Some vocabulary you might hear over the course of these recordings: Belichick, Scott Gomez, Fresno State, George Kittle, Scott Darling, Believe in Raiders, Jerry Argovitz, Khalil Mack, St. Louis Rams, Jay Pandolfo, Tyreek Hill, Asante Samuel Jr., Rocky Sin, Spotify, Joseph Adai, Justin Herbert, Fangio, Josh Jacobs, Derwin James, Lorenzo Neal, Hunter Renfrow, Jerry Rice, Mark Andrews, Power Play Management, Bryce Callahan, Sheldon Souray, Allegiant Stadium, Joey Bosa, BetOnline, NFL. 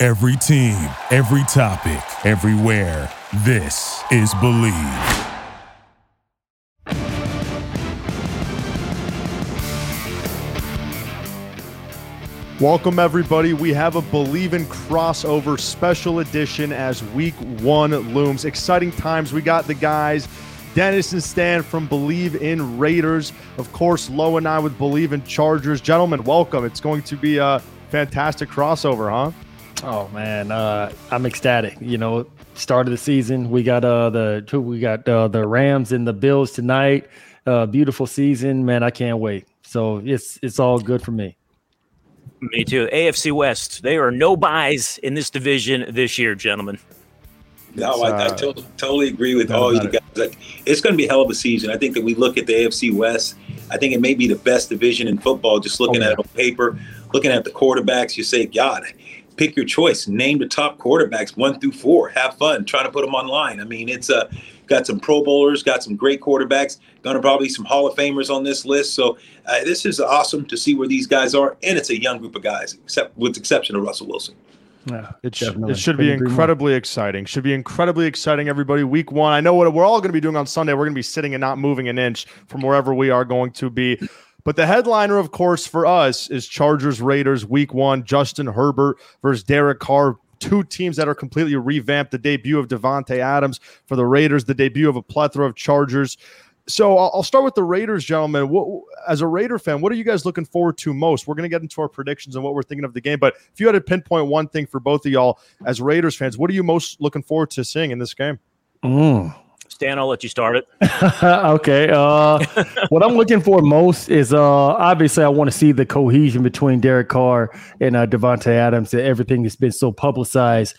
Every team, every topic, everywhere. This is Believe. Welcome, everybody. We have a Believe in crossover special edition as week one looms. Exciting times. We got the guys, Dennis and Stan from Believe in Raiders. Of course, Lo and I with Believe in Chargers. Gentlemen, welcome. It's going to be a fantastic crossover, huh? Oh man, I'm ecstatic. You know, start of the season, we got the Rams and the Bills tonight. Beautiful season, man. I can't wait. So it's all good for me. Me too. AFC West. There are no buys in this division this year, gentlemen. No, I totally agree with all you guys. It's going to be a hell of a season. I think that we look at the AFC West. I think it may be the best division in football. Just looking at it on paper, looking at the quarterbacks, you say, God. Pick your choice. Name the top quarterbacks 1 through 4. Have fun trying to put them online. I mean, it's got some Pro Bowlers, got some great quarterbacks, going to probably some Hall of Famers on this list. So this is awesome to see where these guys are, and it's a young group of guys, except with the exception of Russell Wilson. Yeah, it should be incredibly exciting. Should be incredibly exciting, everybody. Week one. I know what we're all going to be doing on Sunday. We're going to be sitting and not moving an inch from wherever we are going to be. But the headliner, of course, for us is Chargers Raiders week one, Justin Herbert versus Derek Carr, two teams that are completely revamped, the debut of Devontae Adams for the Raiders, the debut of a plethora of Chargers. So I'll start with the Raiders, gentlemen. As a Raider fan, what are you guys looking forward to most? We're going to get into our predictions and what we're thinking of the game. But if you had to pinpoint one thing for both of y'all as Raiders fans, what are you most looking forward to seeing in this game? Stan, I'll let you start it. Okay. What I'm looking for most is obviously I want to see the cohesion between Derek Carr and Devontae Adams and everything that's been so publicized,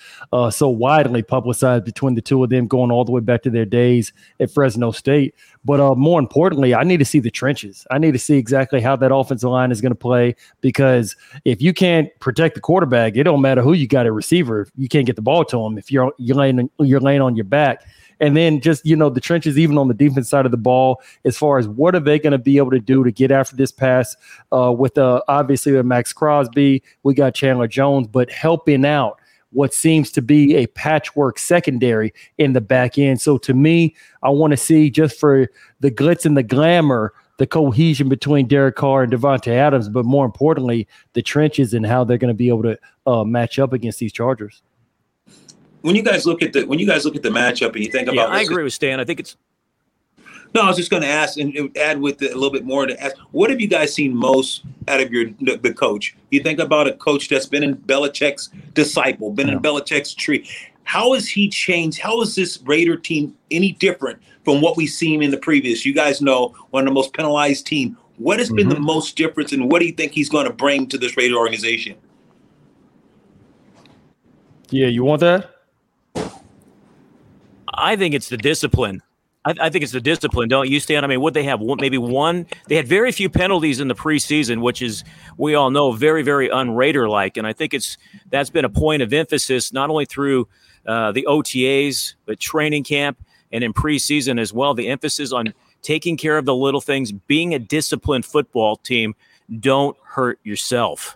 so widely publicized between the two of them going all the way back to their days at Fresno State. But more importantly, I need to see the trenches. I need to see exactly how that offensive line is going to play, because if you can't protect the quarterback, it don't matter who you got at receiver. You can't get the ball to him if you're laying on your back. And then just, you know, the trenches, even on the defense side of the ball, as far as what are they going to be able to do to get after this pass with Maxx Crosby. We got Chandler Jones, but helping out what seems to be a patchwork secondary in the back end. So to me, I want to see, just for the glitz and the glamour, the cohesion between Derek Carr and Devontae Adams, but more importantly, the trenches and how they're going to be able to match up against these Chargers. When you guys look at the matchup and you think about, I agree with Stan. I think it's. No, I was just going to ask and add with it a little bit more to ask. What have you guys seen most out of the coach? You think about a coach that's been in Belichick's disciple, been in Belichick's tree. How has he changed? How is this Raider team any different from what we've seen in the previous? You guys know, one of the most penalized team. What has been the most difference, and what do you think he's going to bring to this Raider organization? Yeah, you want that? I think it's the discipline. I think it's the discipline, don't you, Stan? I mean, they had very few penalties in the preseason, which is, we all know, very, very un-Raider-like. And I think that's been a point of emphasis, not only through the OTAs, but training camp and in preseason as well. The emphasis on taking care of the little things, being a disciplined football team, don't hurt yourself.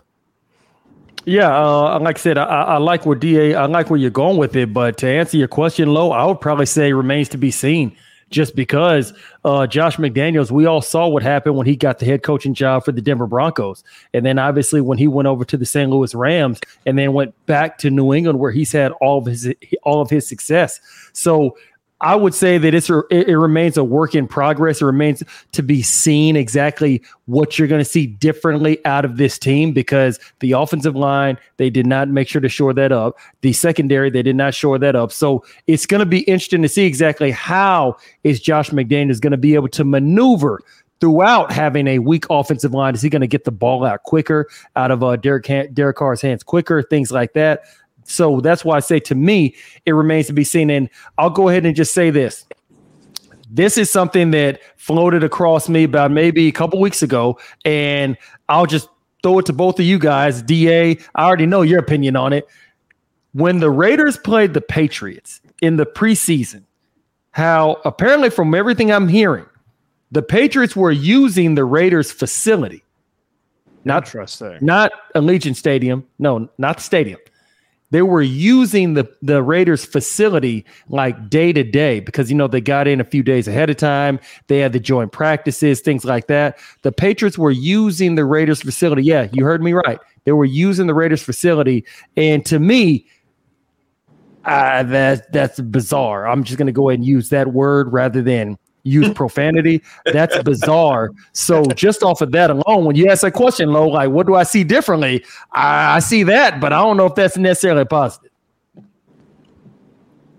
Yeah, like I said, I like where you're going with it. But to answer your question, Lo, I would probably say remains to be seen, just because Josh McDaniels, we all saw what happened when he got the head coaching job for the Denver Broncos. And then obviously when he went over to the St. Louis Rams and then went back to New England, where he's had all of his success. So I would say that it remains a work in progress. It remains to be seen exactly what you're going to see differently out of this team, because the offensive line, they did not make sure to shore that up. The secondary, they did not shore that up. So it's going to be interesting to see exactly how is Josh McDaniels going to be able to maneuver throughout having a weak offensive line. Is he going to get the ball out quicker, out of Derek Carr's hands quicker, things like that? So that's why I say, to me, it remains to be seen. And I'll go ahead and just say this. This is something that floated across me about maybe a couple weeks ago, and I'll just throw it to both of you guys. DA, I already know your opinion on it. When the Raiders played the Patriots in the preseason, how apparently from everything I'm hearing, the Patriots were using the Raiders' facility. Not Allegiant Stadium. No, not the stadium. They were using the Raiders' facility like day to day because, you know, they got in a few days ahead of time. They had the joint practices, things like that. The Patriots were using the Raiders' facility. Yeah, you heard me right. They were using the Raiders' facility. And to me, that's bizarre. I'm just going to go ahead and use that word rather than use profanity. That's bizarre. So just off of that alone, when you ask that question, Lo, like, what do I see differently? I see that, but I don't know if that's necessarily positive.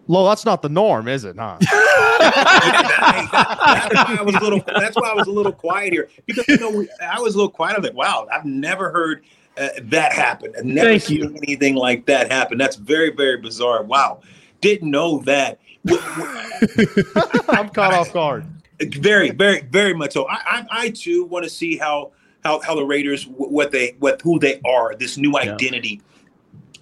Lo, that's not the norm, is it? Nah. That's why I was a little quiet here, because I was a little quiet. I was like, wow, I've never heard that happen. I've never seen anything like that happen. That's very, very bizarre. Wow, didn't know that. I'm caught off guard. Very, very, very much so. I too want to see how the Raiders, who they are, this new identity.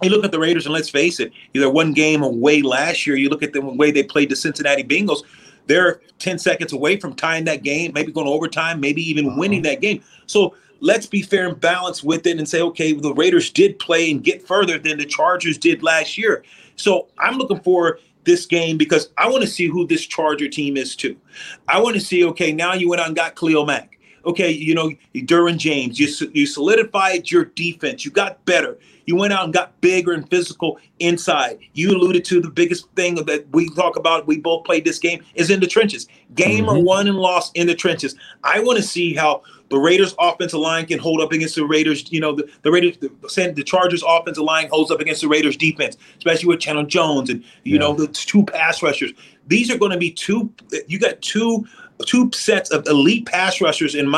You look at the Raiders, and let's face it, either one game away last year. You look at the way they played the Cincinnati Bengals. They're 10 seconds away from tying that game, maybe going to overtime, maybe even winning that game. So let's be fair and balanced with it and say, okay, well, the Raiders did play and get further than the Chargers did last year. So I'm looking for this game, because I want to see who this Charger team is too. I want to see, okay, now you went out and got Khalil Mack. Okay, you know, Derwin James, you solidified your defense. You got better. You went out and got bigger and physical inside. You alluded to the biggest thing that we talk about, we both played this game, is in the trenches. Game are won and lost in the trenches. I want to see how the Raiders' offensive line can hold up against the Raiders. You know, the Chargers' offensive line holds up against the Raiders' defense, especially with Chandler Jones and, you know, the two pass rushers. These are going to be two sets of elite pass rushers in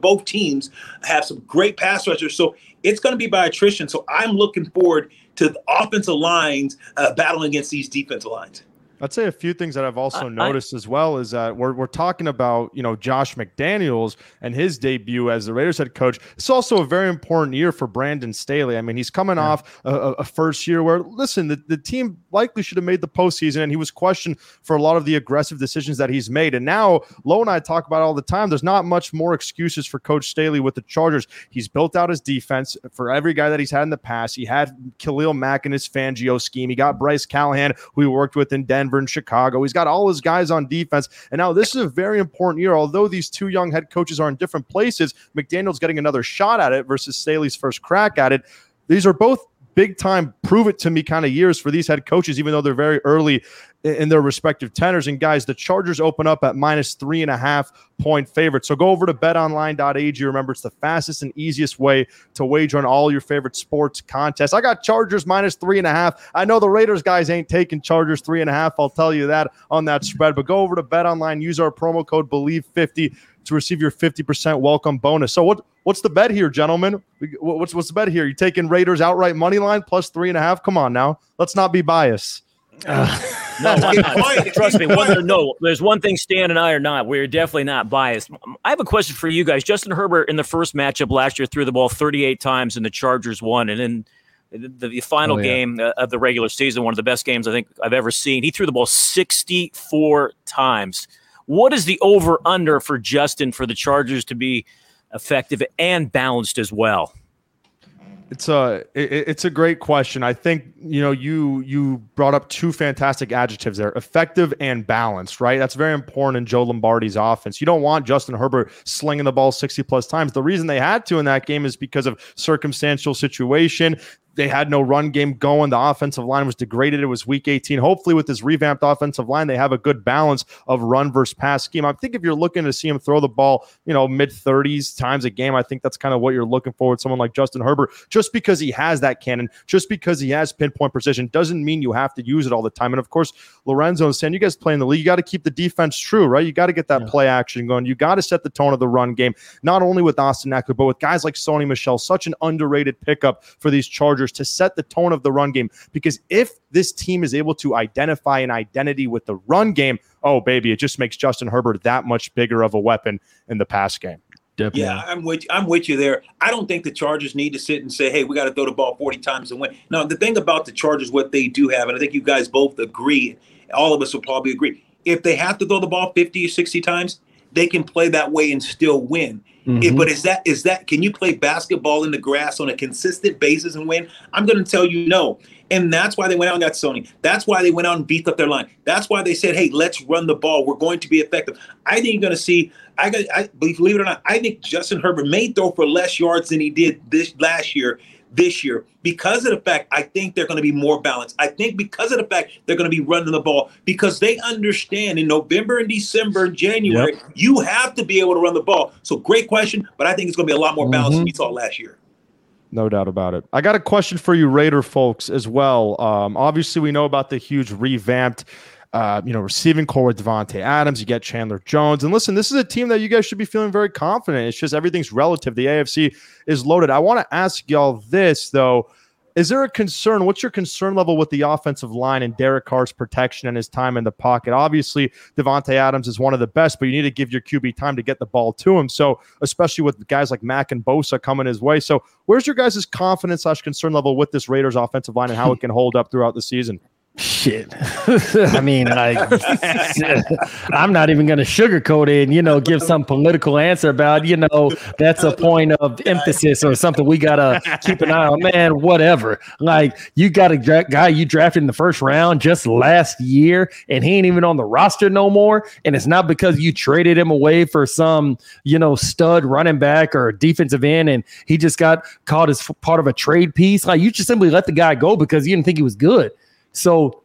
both teams have some great pass rushers. So it's going to be by attrition. So I'm looking forward to the offensive lines battling against these defensive lines. I'd say a few things that I've also noticed as well is that we're talking about, you know, Josh McDaniels and his debut as the Raiders head coach. It's also a very important year for Brandon Staley. I mean, he's coming off a first year where, listen, the team likely should have made the postseason, and he was questioned for a lot of the aggressive decisions that he's made. And now, Lo and I talk about it all the time. There's not much more excuses for Coach Staley with the Chargers. He's built out his defense for every guy that he's had in the past. He had Khalil Mack in his Fangio scheme. He got Bryce Callahan, who he worked with in Denver and Chicago. He's got all his guys on defense. And now this is a very important year. Although these two young head coaches are in different places, McDaniel's getting another shot at it versus Staley's first crack at it. These are both big-time prove-it-to-me kind of years for these head coaches, even though they're very early in their respective tenors. And, guys, the Chargers open up at -3.5-point favorites. So go over to betonline.ag. Remember, it's the fastest and easiest way to wager on all your favorite sports contests. I got Chargers -3.5. I know the Raiders guys ain't taking Chargers 3.5. I'll tell you that on that spread. But go over to BetOnline. Use our promo code BELIEVE50 to receive your 50% welcome bonus. So what's the bet here, gentlemen? What's the bet here? You taking Raiders outright money line +3.5? Come on now. Let's not be biased. No, I'm not. Trust me. There's one thing Stan and I are not. We're definitely not biased. I have a question for you guys. Justin Herbert in the first matchup last year threw the ball 38 times and the Chargers won. And in the final game of the regular season, one of the best games I think I've ever seen, he threw the ball 64 times. What is the over-under for Justin for the Chargers to be effective and balanced as well? It's a great question. I think, you know, you brought up two fantastic adjectives there, effective and balanced, right? That's very important in Joe Lombardi's offense. You don't want Justin Herbert slinging the ball 60-plus times. The reason they had to in that game is because of circumstantial situation. They had no run game going. The offensive line was degraded. It was week 18. Hopefully with this revamped offensive line, they have a good balance of run versus pass scheme. I think if you're looking to see him throw the ball, you know, mid-30s times a game, I think that's kind of what you're looking for with someone like Justin Herbert. Just because he has that cannon, just because he has pinpoint precision, doesn't mean you have to use it all the time. And, of course, Lorenzo and Stan, you guys play in the league. You got to keep the defense true, right? You got to get that play action going. You got to set the tone of the run game, not only with Austin Ekeler, but with guys like Sonny Michel, such an underrated pickup for these Chargers Chargers to set the tone of the run game, because if this team is able to identify an identity with the run game, oh, baby, it just makes Justin Herbert that much bigger of a weapon in the pass game. Definitely. Yeah, I'm with you there. I don't think the Chargers need to sit and say, hey, we got to throw the ball 40 times and win. Now, the thing about the Chargers, what they do have, and I think you guys both agree, all of us will probably agree, if they have to throw the ball 50 or 60 times, they can play that way and still win. Mm-hmm. But is that can you play basketball in the grass on a consistent basis and win? I'm going to tell you no. And that's why they went out and got Sony. That's why they went out and beefed up their line. That's why they said, hey, let's run the ball. We're going to be effective. I think you're going to see, believe it or not, I think Justin Herbert may throw for less yards than he did this year, because of the fact I think they're going to be more balanced. I think because of the fact they're going to be running the ball, because they understand in November and December and January, yep, you have to be able to run the ball. So great question, but I think it's going to be a lot more balanced than we saw last year. No doubt about it. I got a question for you Raider folks as well. Obviously, we know about the huge revamped receiving core with Devontae Adams. You get Chandler Jones. And listen, this is a team that you guys should be feeling very confident. It's just everything's relative. The AFC is loaded. I want to ask y'all this, though. Is there a concern? What's your concern level with the offensive line and Derek Carr's protection and his time in the pocket? Obviously, Devontae Adams is one of the best, but you need to give your QB time to get the ball to him. So, especially with guys like Mack and Bosa coming his way. So, where's your guys' confidence/concern level with this Raiders offensive line and how it can hold up throughout the season? Shit. I mean, like, I'm not even going to sugarcoat it and, give some political answer about, that's a point of emphasis or something we got to keep an eye on. Man, whatever. Like, you got a guy you drafted in the first round just last year, and he ain't even on the roster no more. And it's not because you traded him away for some, stud running back or defensive end, and he just got caught as part of a trade piece. Like, you just simply let the guy go because you didn't think he was good. So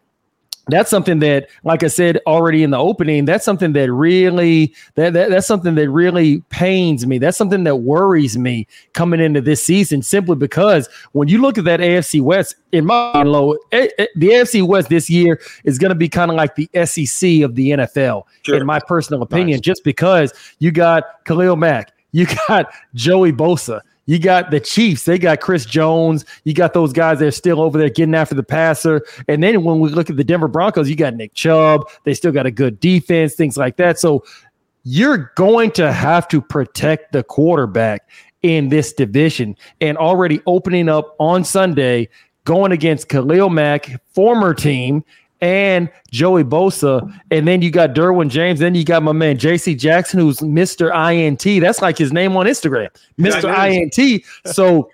that's something that, like I said already in the opening, that's something that really that's something that really pains me. That's something that worries me coming into this season, simply because when you look at that AFC West, in my mind, the AFC West this year is going to be kind of like the SEC of the NFL, sure, in my personal opinion, nice, just because you got Khalil Mack, you got Joey Bosa, you got the Chiefs, they got Chris Jones, you got those guys that are still over there getting after the passer. And then when we look at the Denver Broncos, you got Nick Chubb, they still got a good defense, things like that. So you're going to have to protect the quarterback in this division. And already opening up on Sunday, going against Khalil Mack, former team, and Joey Bosa, and then you got Derwin James, then you got my man JC Jackson, who's Mr. INT. That's like his name on Instagram, Mr. INT. So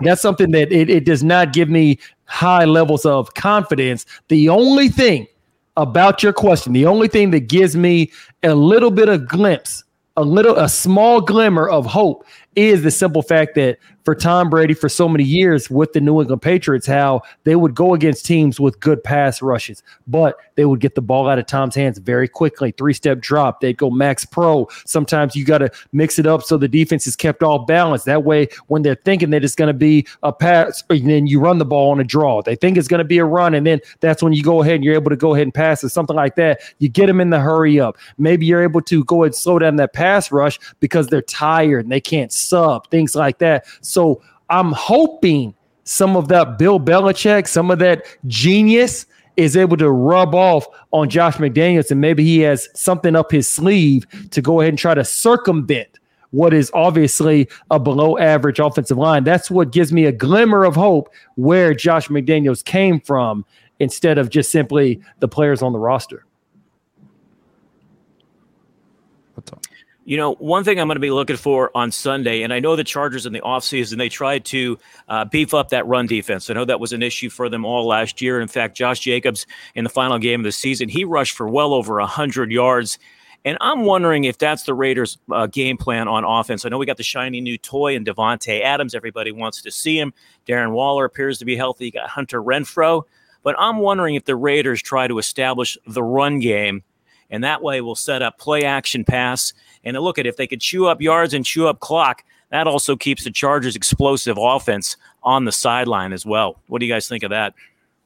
that's something that it does not give me high levels of confidence. The only thing about your question, the only thing that gives me a little bit of glimpse, a small glimmer of hope, is the simple fact that for Tom Brady, for so many years with the New England Patriots, how they would go against teams with good pass rushes, but they would get the ball out of Tom's hands very quickly. 3-step drop. They'd go max pro. Sometimes you got to mix it up so the defense is kept all balanced. That way, when they're thinking that it's going to be a pass, and then you run the ball on a draw. They think it's going to be a run, and then that's when you go ahead and you're able to go ahead and pass or something like that. You get them in the hurry up. Maybe you're able to go ahead and slow down that pass rush because they're tired and they can't sub, things like that. So I'm hoping some of that Bill Belichick, some of that genius is able to rub off on Josh McDaniels, and maybe he has something up his sleeve to go ahead and try to circumvent what is obviously a below average offensive line. That's what gives me a glimmer of hope where Josh McDaniels came from, instead of just simply the players on the roster. What's up? One thing I'm going to be looking for on Sunday, and I know the Chargers in the offseason, they tried to beef up that run defense. I know that was an issue for them all last year. In fact, Josh Jacobs, in the final game of the season, he rushed for well over 100 yards. And I'm wondering if that's the Raiders' game plan on offense. I know we got the shiny new toy in Devontae Adams. Everybody wants to see him. Darren Waller appears to be healthy. You got Hunter Renfrow. But I'm wondering if the Raiders try to establish the run game, and that way we'll set up play action pass. And look at, if they could chew up yards and chew up clock, that also keeps the Chargers' explosive offense on the sideline as well. What do you guys think of that?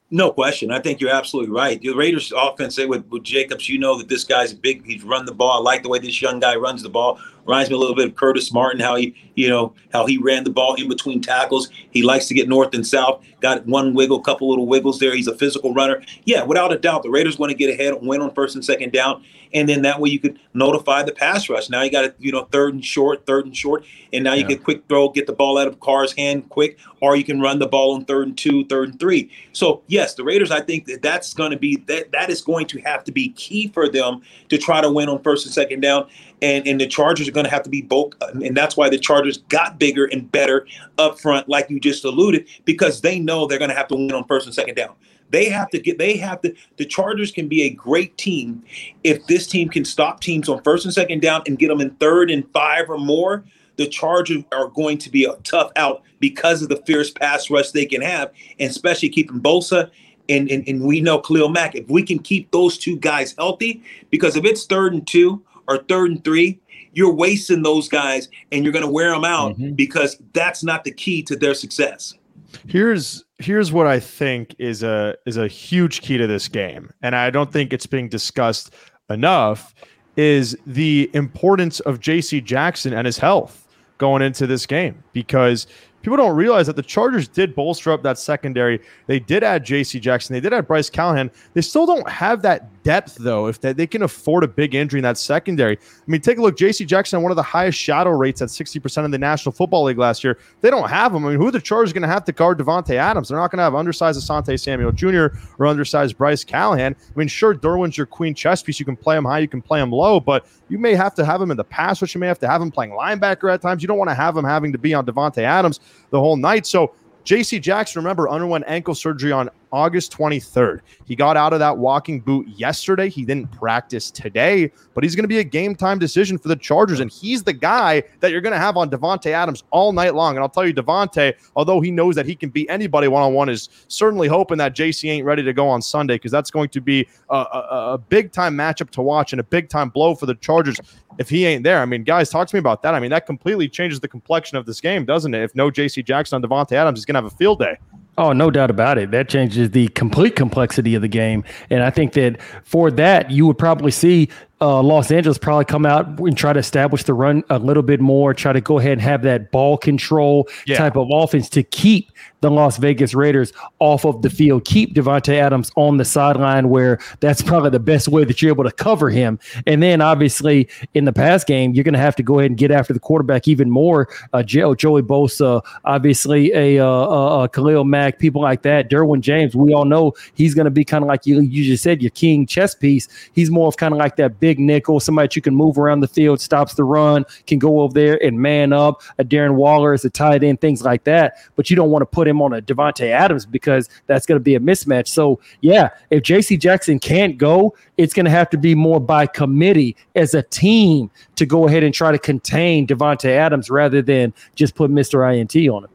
No question. I think you're absolutely right. The Raiders' offense, with Jacobs, that this guy's big. He's run the ball. I like the way this young guy runs the ball. Reminds me a little bit of Curtis Martin, how he ran the ball in between tackles. He likes to get north and south. Got one wiggle, couple little wiggles there. He's a physical runner. Yeah, without a doubt, the Raiders want to get ahead, win on first and second down, and then that way you could notify the pass rush. Now you got it, third and short, and now you get quick throw, get the ball out of Carr's hand quick, or you can run the ball on third and two, third and three. So yes, the Raiders, I think that's going to be that is going to have to be key for them to try to win on first and second down. And the Chargers are going to have to be both, and that's why the Chargers got bigger and better up front, like you just alluded, because they know they're going to have to win on first and second down. The Chargers can be a great team if this team can stop teams on first and second down and get them in third and five or more. The Chargers are going to be a tough out because of the fierce pass rush they can have, and especially keeping Bosa and we know Khalil Mack. If we can keep those two guys healthy, because if it's third and two or third and three, you're wasting those guys and you're going to wear them out because that's not the key to their success. Here's what I think is a huge key to this game, and I don't think it's being discussed enough, is the importance of JC Jackson and his health going into this game, because people don't realize that the Chargers did bolster up that secondary. They did add JC Jackson. They did add Bryce Callahan. They still don't have that depth, though, if they can afford a big injury in that secondary. I mean, take a look. JC Jackson had one of the highest shadow rates at 60% in the National Football League last year. They don't have him. I mean, who are the Chargers going to have to guard Devontae Adams? They're not going to have undersized Asante Samuel Jr. or undersized Bryce Callahan. I mean, sure, Derwin's your queen chess piece. You can play him high, you can play him low, but you may have to have him in the pass rush. You may have to have him playing linebacker at times. You don't want to have him having to be on Devontae Adams the whole night. So JC Jackson, remember, underwent ankle surgery on August 23rd. He got out of that walking boot yesterday. He didn't practice today, but he's going to be a game time decision for the Chargers. And he's the guy that you're going to have on Devontae Adams all night long. And I'll tell you, Devontae, although he knows that he can beat anybody one-on-one, is certainly hoping that JC ain't ready to go on Sunday, because that's going to be a big time matchup to watch and a big time blow for the Chargers if he ain't there. I mean, guys, talk to me about that. I mean, that completely changes the complexion of this game, doesn't it? If no JC Jackson on Devontae Adams, is going to have a field day. Oh, no doubt about it. That changes the complete complexity of the game. And I think that for that, you would probably see Los Angeles probably come out and try to establish the run a little bit more, try to go ahead and have that ball control type of offense to keep the Las Vegas Raiders off of the field, keep Devontae Adams on the sideline, where that's probably the best way that you're able to cover him. And then obviously in the pass game, you're going to have to go ahead and get after the quarterback even more. Joey Bosa, obviously a Khalil Mack, people like that. Derwin James, we all know he's going to be kind of like you just said, your king chess piece. He's more of kind of like that big nickel, somebody that you can move around the field, stops the run, can go over there and man up. A Darren Waller is a tight end, things like that. But you don't want to put him on a Devontae Adams, because that's going to be a mismatch. So, yeah, if JC Jackson can't go, it's going to have to be more by committee as a team to go ahead and try to contain Devontae Adams rather than just put Mr. INT on him.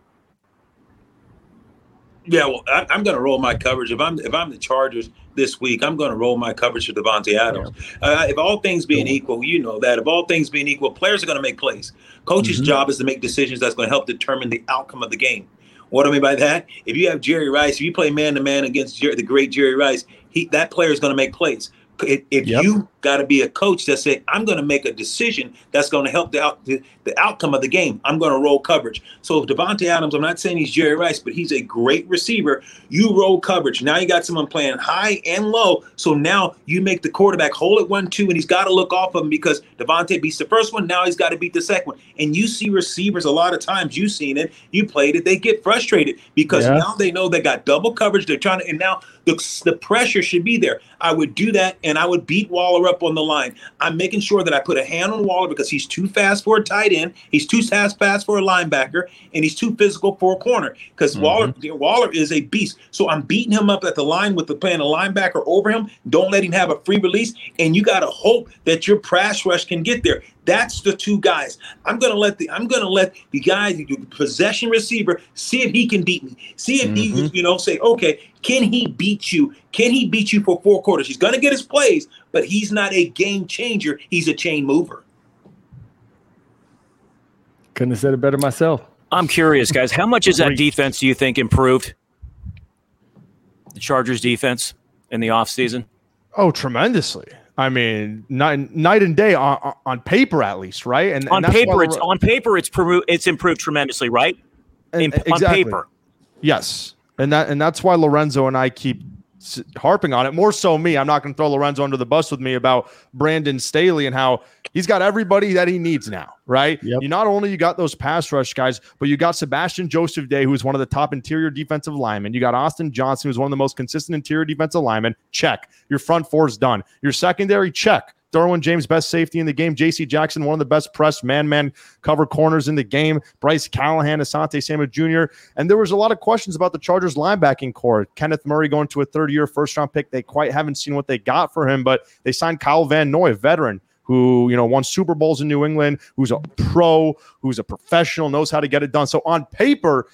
Yeah, well, I'm going to roll my coverage. If I'm the Chargers this week, I'm going to roll my coverage to Devontae Adams. If all things being equal, you know that. If all things being equal, players are going to make plays. Coach's job is to make decisions that's going to help determine the outcome of the game. What do I mean by that? If you have Jerry Rice, if you play man-to-man against the great Jerry Rice, that player is going to make plays. If you got to be a coach that said, I'm going to make a decision that's going to help the outcome of the game, I'm going to roll coverage. So if Devontae Adams, I'm not saying he's Jerry Rice, but he's a great receiver, you roll coverage. Now you got someone playing high and low, so now you make the quarterback hold it 1-2, and he's got to look off of him, because Devontae beats the first one, now he's got to beat the second one. And you see receivers a lot of times, you've seen it, you played it, they get frustrated because now they know they got double coverage, they're trying to, and now the pressure should be there. I would do that, and I would beat Waller up on the line. I'm making sure that I put a hand on Waller, because he's too fast for a tight end, he's too fast for a linebacker, and he's too physical for a corner, because Waller is a beast. So I'm beating him up at the line with playing a linebacker over him. Don't let him have a free release, and you got to hope that your pass rush can get there. That's the two guys. I'm gonna let the guys, the possession receiver, see if he can beat me. See if he, say, okay, can he beat you? Can he beat you for four quarters? He's gonna get his plays, but he's not a game changer. He's a chain mover. Couldn't have said it better myself. I'm curious, guys. How much is that defense, do you think, improved? The Chargers defense in the offseason? Oh, tremendously. I mean, night and day on paper, at least, right? And on paper, it's improved tremendously, right? Exactly. On paper, yes, and that's why Lorenzo and I keep harping on it. More so me. I'm not going to throw Lorenzo under the bus with me about Brandon Staley and how he's got everybody that he needs now, right? Yep. You got those pass rush guys, but you got Sebastian Joseph-Day, who's one of the top interior defensive linemen. You got Austin Johnson, who's one of the most consistent interior defensive linemen. Check. Your front four's done. Your secondary, check. Derwin James, best safety in the game. JC Jackson, one of the best press man-man cover corners in the game. Bryce Callahan, Asante Samuel Jr. And there was a lot of questions about the Chargers linebacking core. Kenneth Murray going to a third-year first-round pick. They quite haven't seen what they got for him, but they signed Kyle Van Noy, a veteran who won Super Bowls in New England, who's a pro, who's a professional, knows how to get it done. So on paper,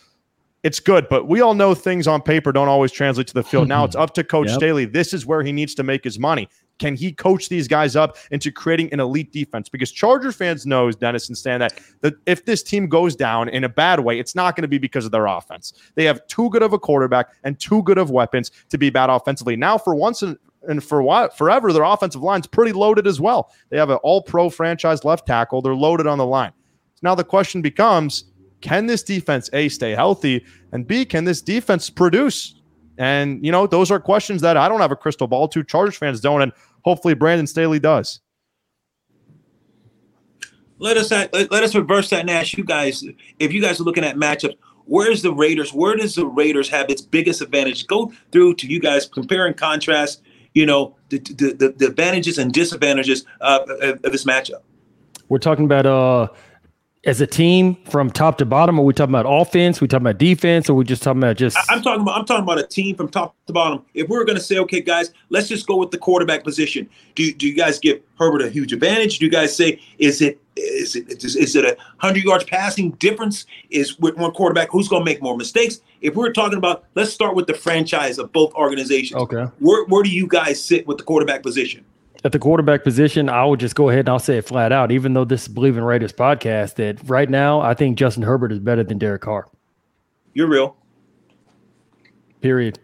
it's good, but we all know things on paper don't always translate to the field. Now it's up to Coach Staley. This is where he needs to make his money. Can he coach these guys up into creating an elite defense? Because Charger fans know, Dennis and Stan, that if this team goes down in a bad way, it's not going to be because of their offense. They have too good of a quarterback and too good of weapons to be bad offensively. Now, for once and forever, their offensive line's pretty loaded as well. They have an all-pro franchise left tackle. They're loaded on the line. So now the question becomes, can this defense, A, stay healthy, and B, can this defense produce? And, those are questions that I don't have a crystal ball to. Chargers fans don't, and hopefully Brandon Staley does. Let us reverse that and ask you guys, if you guys are looking at matchups, where does the Raiders have its biggest advantage? Go through to you guys, compare and contrast, the advantages and disadvantages of this matchup. We're talking about as a team from top to bottom, are we talking about offense? Are we talking about defense? Or are we just talking about just? I'm talking about a team from top to bottom. If we're going to say, okay, guys, let's just go with the quarterback position. Do you guys give Herbert a huge advantage? Do you guys say is it 100 yards passing difference? Is with one quarterback who's going to make more mistakes? If we're talking about, let's start with the franchise of both organizations. Okay, where do you guys sit with the quarterback position? At the quarterback position, I would just go ahead and I'll say it flat out, even though this is Believe in Raiders podcast, that right now I think Justin Herbert is better than Derek Carr. You're real. Period.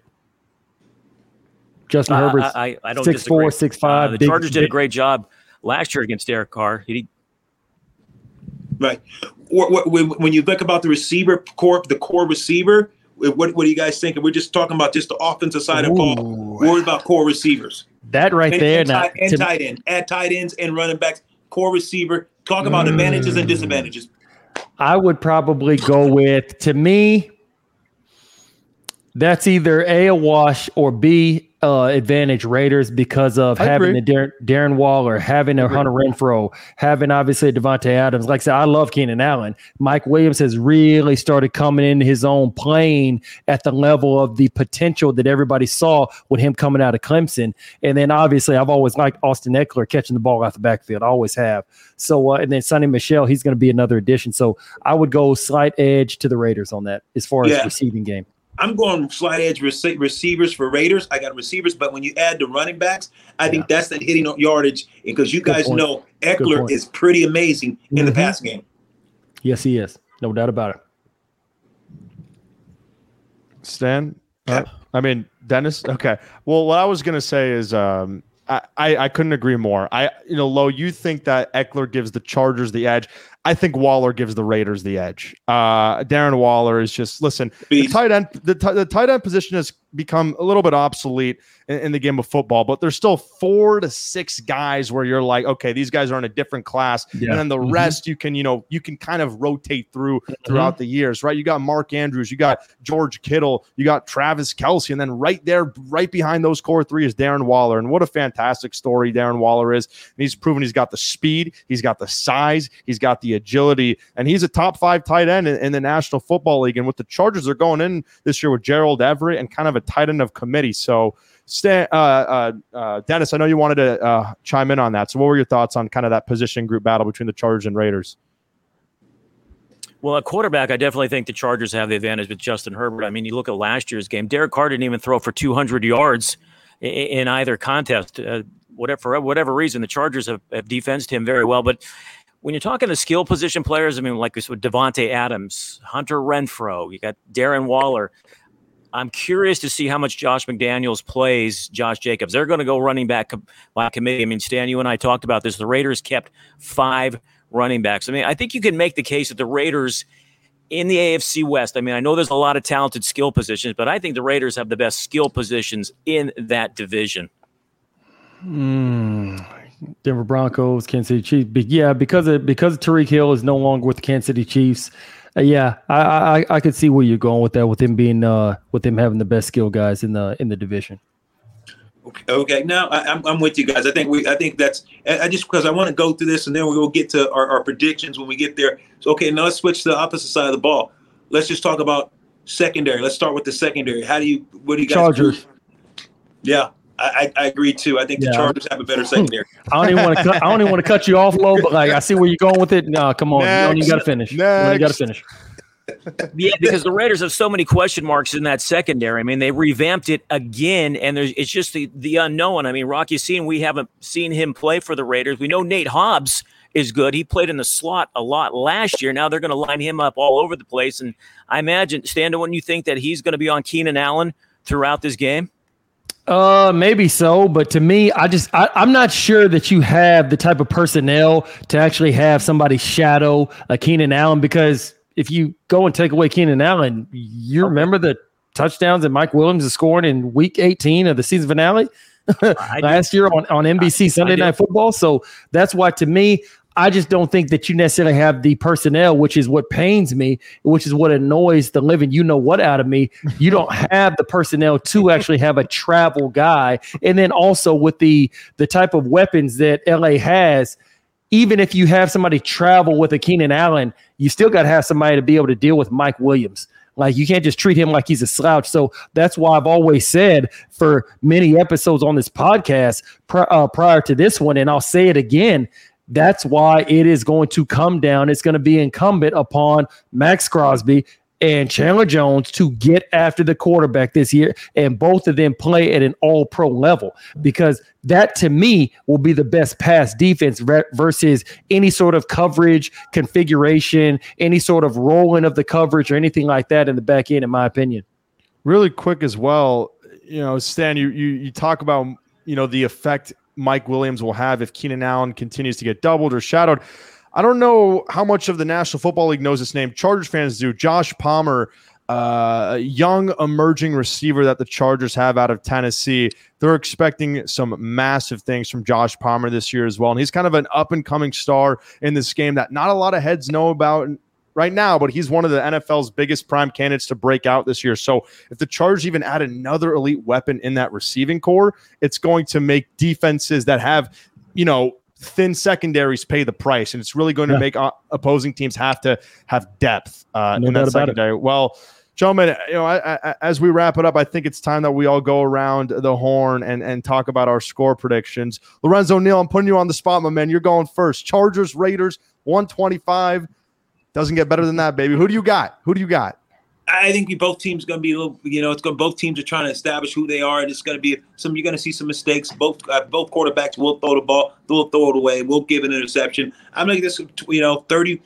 Justin Herbert, 6'4", 6'5". The Chargers did a great job last year against Derek Carr. Right. When you think about the receiver corps, the core receiver, what do you guys think? We're just talking about just the offensive side of ball. Worried about core receivers. That right there. And tight end. Add tight ends and running backs. Core receiver. Talk about advantages and disadvantages. I would probably go with, to me, that's either a wash or b advantage Raiders because of having Darren Waller, having a Hunter Renfrow, having obviously Devontae Adams. Like I said, I love Keenan Allen. Mike Williams has really started coming into his own, playing at the level of the potential that everybody saw with him coming out of Clemson. And then obviously I've always liked Austin Ekeler catching the ball out the backfield. I always have. So and then Sonny Michel, he's going to be another addition. So I would go slight edge to the Raiders on that as far as receiving game. I'm going slight edge receivers for Raiders. I got receivers, but when you add the running backs, I think that's the hitting yardage, because you guys know Ekeler is pretty amazing in the pass game. Yes, he is. No doubt about it. Stan? Dennis? Okay. Well, what I was going to say is I couldn't agree more. Lo, you think that Ekeler gives the Chargers the edge. I think Waller gives the Raiders the edge. Darren Waller is just, listen, the tight end position has become a little bit obsolete in the game of football, but there's still 4 to 6 guys where you're like, okay, these guys are in a different class. Yeah. And then the rest you can kind of rotate throughout the years, right? You got Mark Andrews, you got George Kittle, you got Travis Kelce. And then right behind those core three is Darren Waller. And what a fantastic story Darren Waller is. And he's proven he's got the speed. He's got the size. He's got the agility, and he's a top 5 tight end in the National Football League. And with the Chargers, they're going in this year with Gerald Everett and kind of a tight end of committee. So, Dennis, I know you wanted to chime in on that. So what were your thoughts on kind of that position group battle between the Chargers and Raiders? Well, at quarterback, I definitely think the Chargers have the advantage with Justin Herbert. I mean, you look at last year's game, Derek Carr didn't even throw for 200 yards in either contest. For whatever reason, the Chargers have defensed him very well. But when you're talking to skill position players, like this with Devontae Adams, Hunter Renfrow, you got Darren Waller. I'm curious to see how much Josh McDaniels plays Josh Jacobs. They're going to go running back by committee. I mean, Stan, you and I talked about this. The Raiders kept 5 running backs. I mean, I think you can make the case that the Raiders in the AFC West, I mean, I know there's a lot of talented skill positions, but I think the Raiders have the best skill positions in that division. Denver Broncos, Kansas City Chiefs. Yeah, because Tyreek Hill is no longer with the Kansas City Chiefs. Yeah, I could see where you're going with that, with him being with him having the best skill guys in the division. Okay, no, I'm with you guys. I think that's. I just because I want to go through this and then we will get to our predictions when we get there. So, okay, now let's switch to the opposite side of the ball. Let's just talk about secondary. Let's start with the secondary. What do you guys? Chargers. Do? Yeah. I agree too. I think the Chargers have a better secondary. I don't even want to cut you off, Lo, but like I see where you're going with it. No, come on, you got to finish. Yeah, because the Raiders have so many question marks in that secondary. I mean, they revamped it again, and it's just the unknown. I mean, Rocky Sin, we haven't seen him play for the Raiders. We know Nate Hobbs is good. He played in the slot a lot last year. Now they're going to line him up all over the place, and I imagine, Stan, wouldn't you think that he's going to be on Keenan Allen throughout this game? Maybe so, but to me, I'm not sure that you have the type of personnel to actually have somebody shadow a Keenan Allen, because if you go and take away Keenan Allen, you remember the touchdowns that Mike Williams is scoring in week 18 of the season finale last year on NBC Sunday Night Football. So that's why, to me, I just don't think that you necessarily have the personnel, which is what pains me, which is what annoys the living you-know-what out of me. You don't have the personnel to actually have a travel guy. And then also with the type of weapons that L.A. has, even if you have somebody travel with a Keenan Allen, you still got to have somebody to be able to deal with Mike Williams. Like, you can't just treat him like he's a slouch. So that's why I've always said for many episodes on this podcast prior to this one, and I'll say it again, that's why it is going to come down. It's going to be incumbent upon Maxx Crosby and Chandler Jones to get after the quarterback this year, and both of them play at an all-pro level, because that, to me, will be the best pass defense versus any sort of coverage configuration, any sort of rolling of the coverage or anything like that in the back end, in my opinion. Really quick as well, Stan, you talk about, the effect Mike Williams will have if Keenan Allen continues to get doubled or shadowed. I don't know how much of the National Football League knows this name. Chargers fans do. Josh Palmer, a young emerging receiver that the Chargers have out of Tennessee. They're expecting some massive things from Josh Palmer this year as well. And he's kind of an up-and-coming star in this game that not a lot of heads know about right now, but he's one of the NFL's biggest prime candidates to break out this year. So if the Chargers even add another elite weapon in that receiving core, it's going to make defenses that have, thin secondaries pay the price. And it's really going to make opposing teams have to have depth in that secondary. Well, gentlemen, as we wrap it up, I think it's time that we all go around the horn and talk about our score predictions. Lorenzo Neal, I'm putting you on the spot, my man. You're going first. Chargers, Raiders, 125. Doesn't get better than that, baby. Who do you got? I think both teams going to be a little, both teams are trying to establish who they are, and it's going to be you're going to see some mistakes. Both quarterbacks will throw the ball, they'll throw it away, we'll give an interception. I'm going to get this,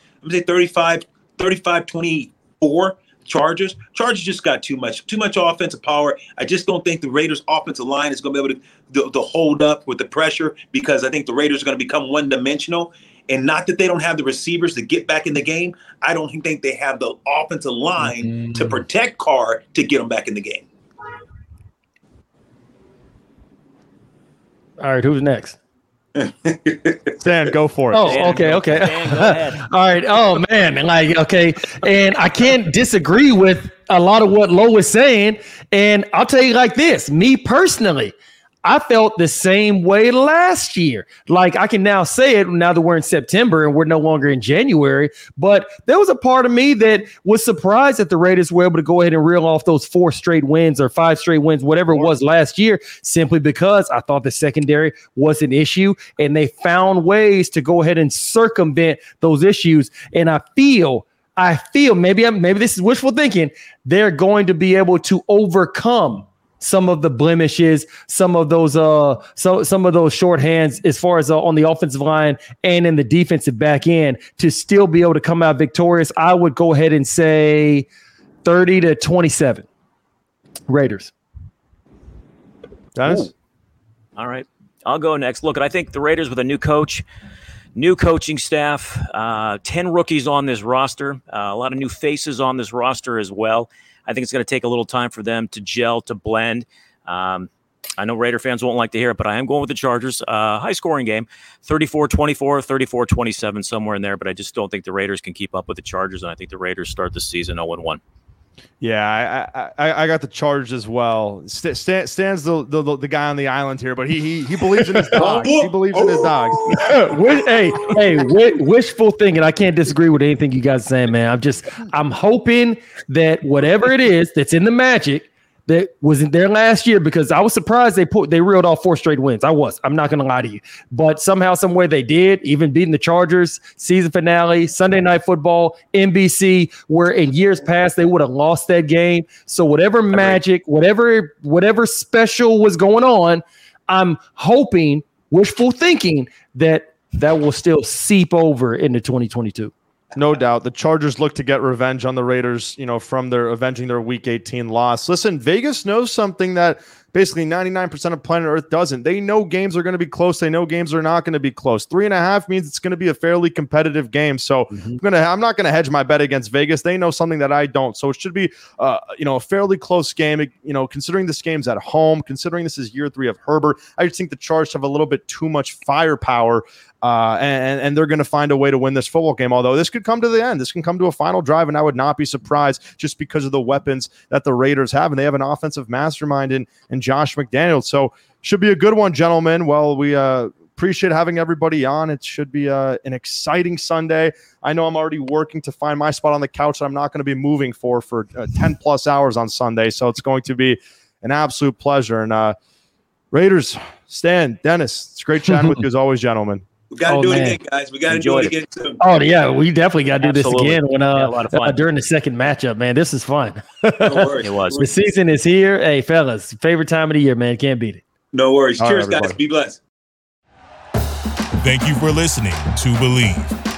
35-24 Chargers. Chargers just got too much offensive power. I just don't think the Raiders' offensive line is going to be able to hold up with the pressure, because I think the Raiders are going to become one-dimensional. And not that they don't have the receivers to get back in the game. I don't think they have the offensive line to protect Carr to get them back in the game. All right, who's next? Stan, go for it. Oh, Stan, okay. Stan, go ahead. All right. Oh, man. And I can't disagree with a lot of what Lo is saying. And I'll tell you like this, me personally, I felt the same way last year. Like, I can now say it now that we're in September and we're no longer in January, but there was a part of me that was surprised that the Raiders were able to go ahead and reel off those 4 straight wins or 5 straight wins, whatever it was last year, simply because I thought the secondary was an issue and they found ways to go ahead and circumvent those issues. And I feel maybe this is wishful thinking, they're going to be able to overcome some of the blemishes, some of those shorthands as far as on the offensive line and in the defensive back end, to still be able to come out victorious. I would go ahead and say 30-27. Raiders. Dennis? Ooh. All right. I'll go next. Look, I think the Raiders with a new coach, new coaching staff, 10 rookies on this roster, a lot of new faces on this roster as well. I think it's going to take a little time for them to gel, to blend. I know Raider fans won't like to hear it, but I am going with the Chargers. High-scoring game, 34-24, 34-27, somewhere in there. But I just don't think the Raiders can keep up with the Chargers, and I think the Raiders start the season 0-1. Yeah, I got the Chargers as well. Stan's the guy on the island here, but he believes in his dogs. He believes in his dogs. Hey, wishful thinking. I can't disagree with anything you guys are saying, man. I'm hoping that whatever it is that's in the Magic that wasn't there last year, because I was surprised they reeled off 4 straight wins. I'm not going to lie to you. But somehow, somewhere they did, even beating the Chargers, season finale, Sunday Night Football, NBC, where in years past they would have lost that game. So whatever magic, whatever special was going on, I'm hoping, wishful thinking, that will still seep over into 2022. No doubt. The Chargers look to get revenge on the Raiders, from their avenging their Week 18 loss. Listen, Vegas knows something that basically 99% of planet Earth doesn't. They know games are going to be close. They know games are not going to be close. 3.5 means it's going to be a fairly competitive game. So I'm not going to hedge my bet against Vegas. They know something that I don't. So it should be, a fairly close game. Considering this game's at home, considering this is year 3 of Herbert, I just think the Chargers have a little bit too much firepower. And they're going to find a way to win this football game, although this could come to the end. This can come to a final drive, and I would not be surprised just because of the weapons that the Raiders have, and they have an offensive mastermind in Josh McDaniels. So should be a good one, gentlemen. Well, we appreciate having everybody on. It should be an exciting Sunday. I know I'm already working to find my spot on the couch that I'm not going to be moving for 10-plus hours on Sunday, so it's going to be an absolute pleasure. And Raiders, Stan, Dennis, it's great chatting with you as always, gentlemen. We got to do it again, guys. We got to do it again soon. Oh, yeah. We definitely got to do this again when during the second matchup, man. This is fun. No worries. It was. The season is here. Hey, fellas, favorite time of the year, man. Can't beat it. No worries. All Cheers, right, guys. Be blessed. Thank you for listening to Believe.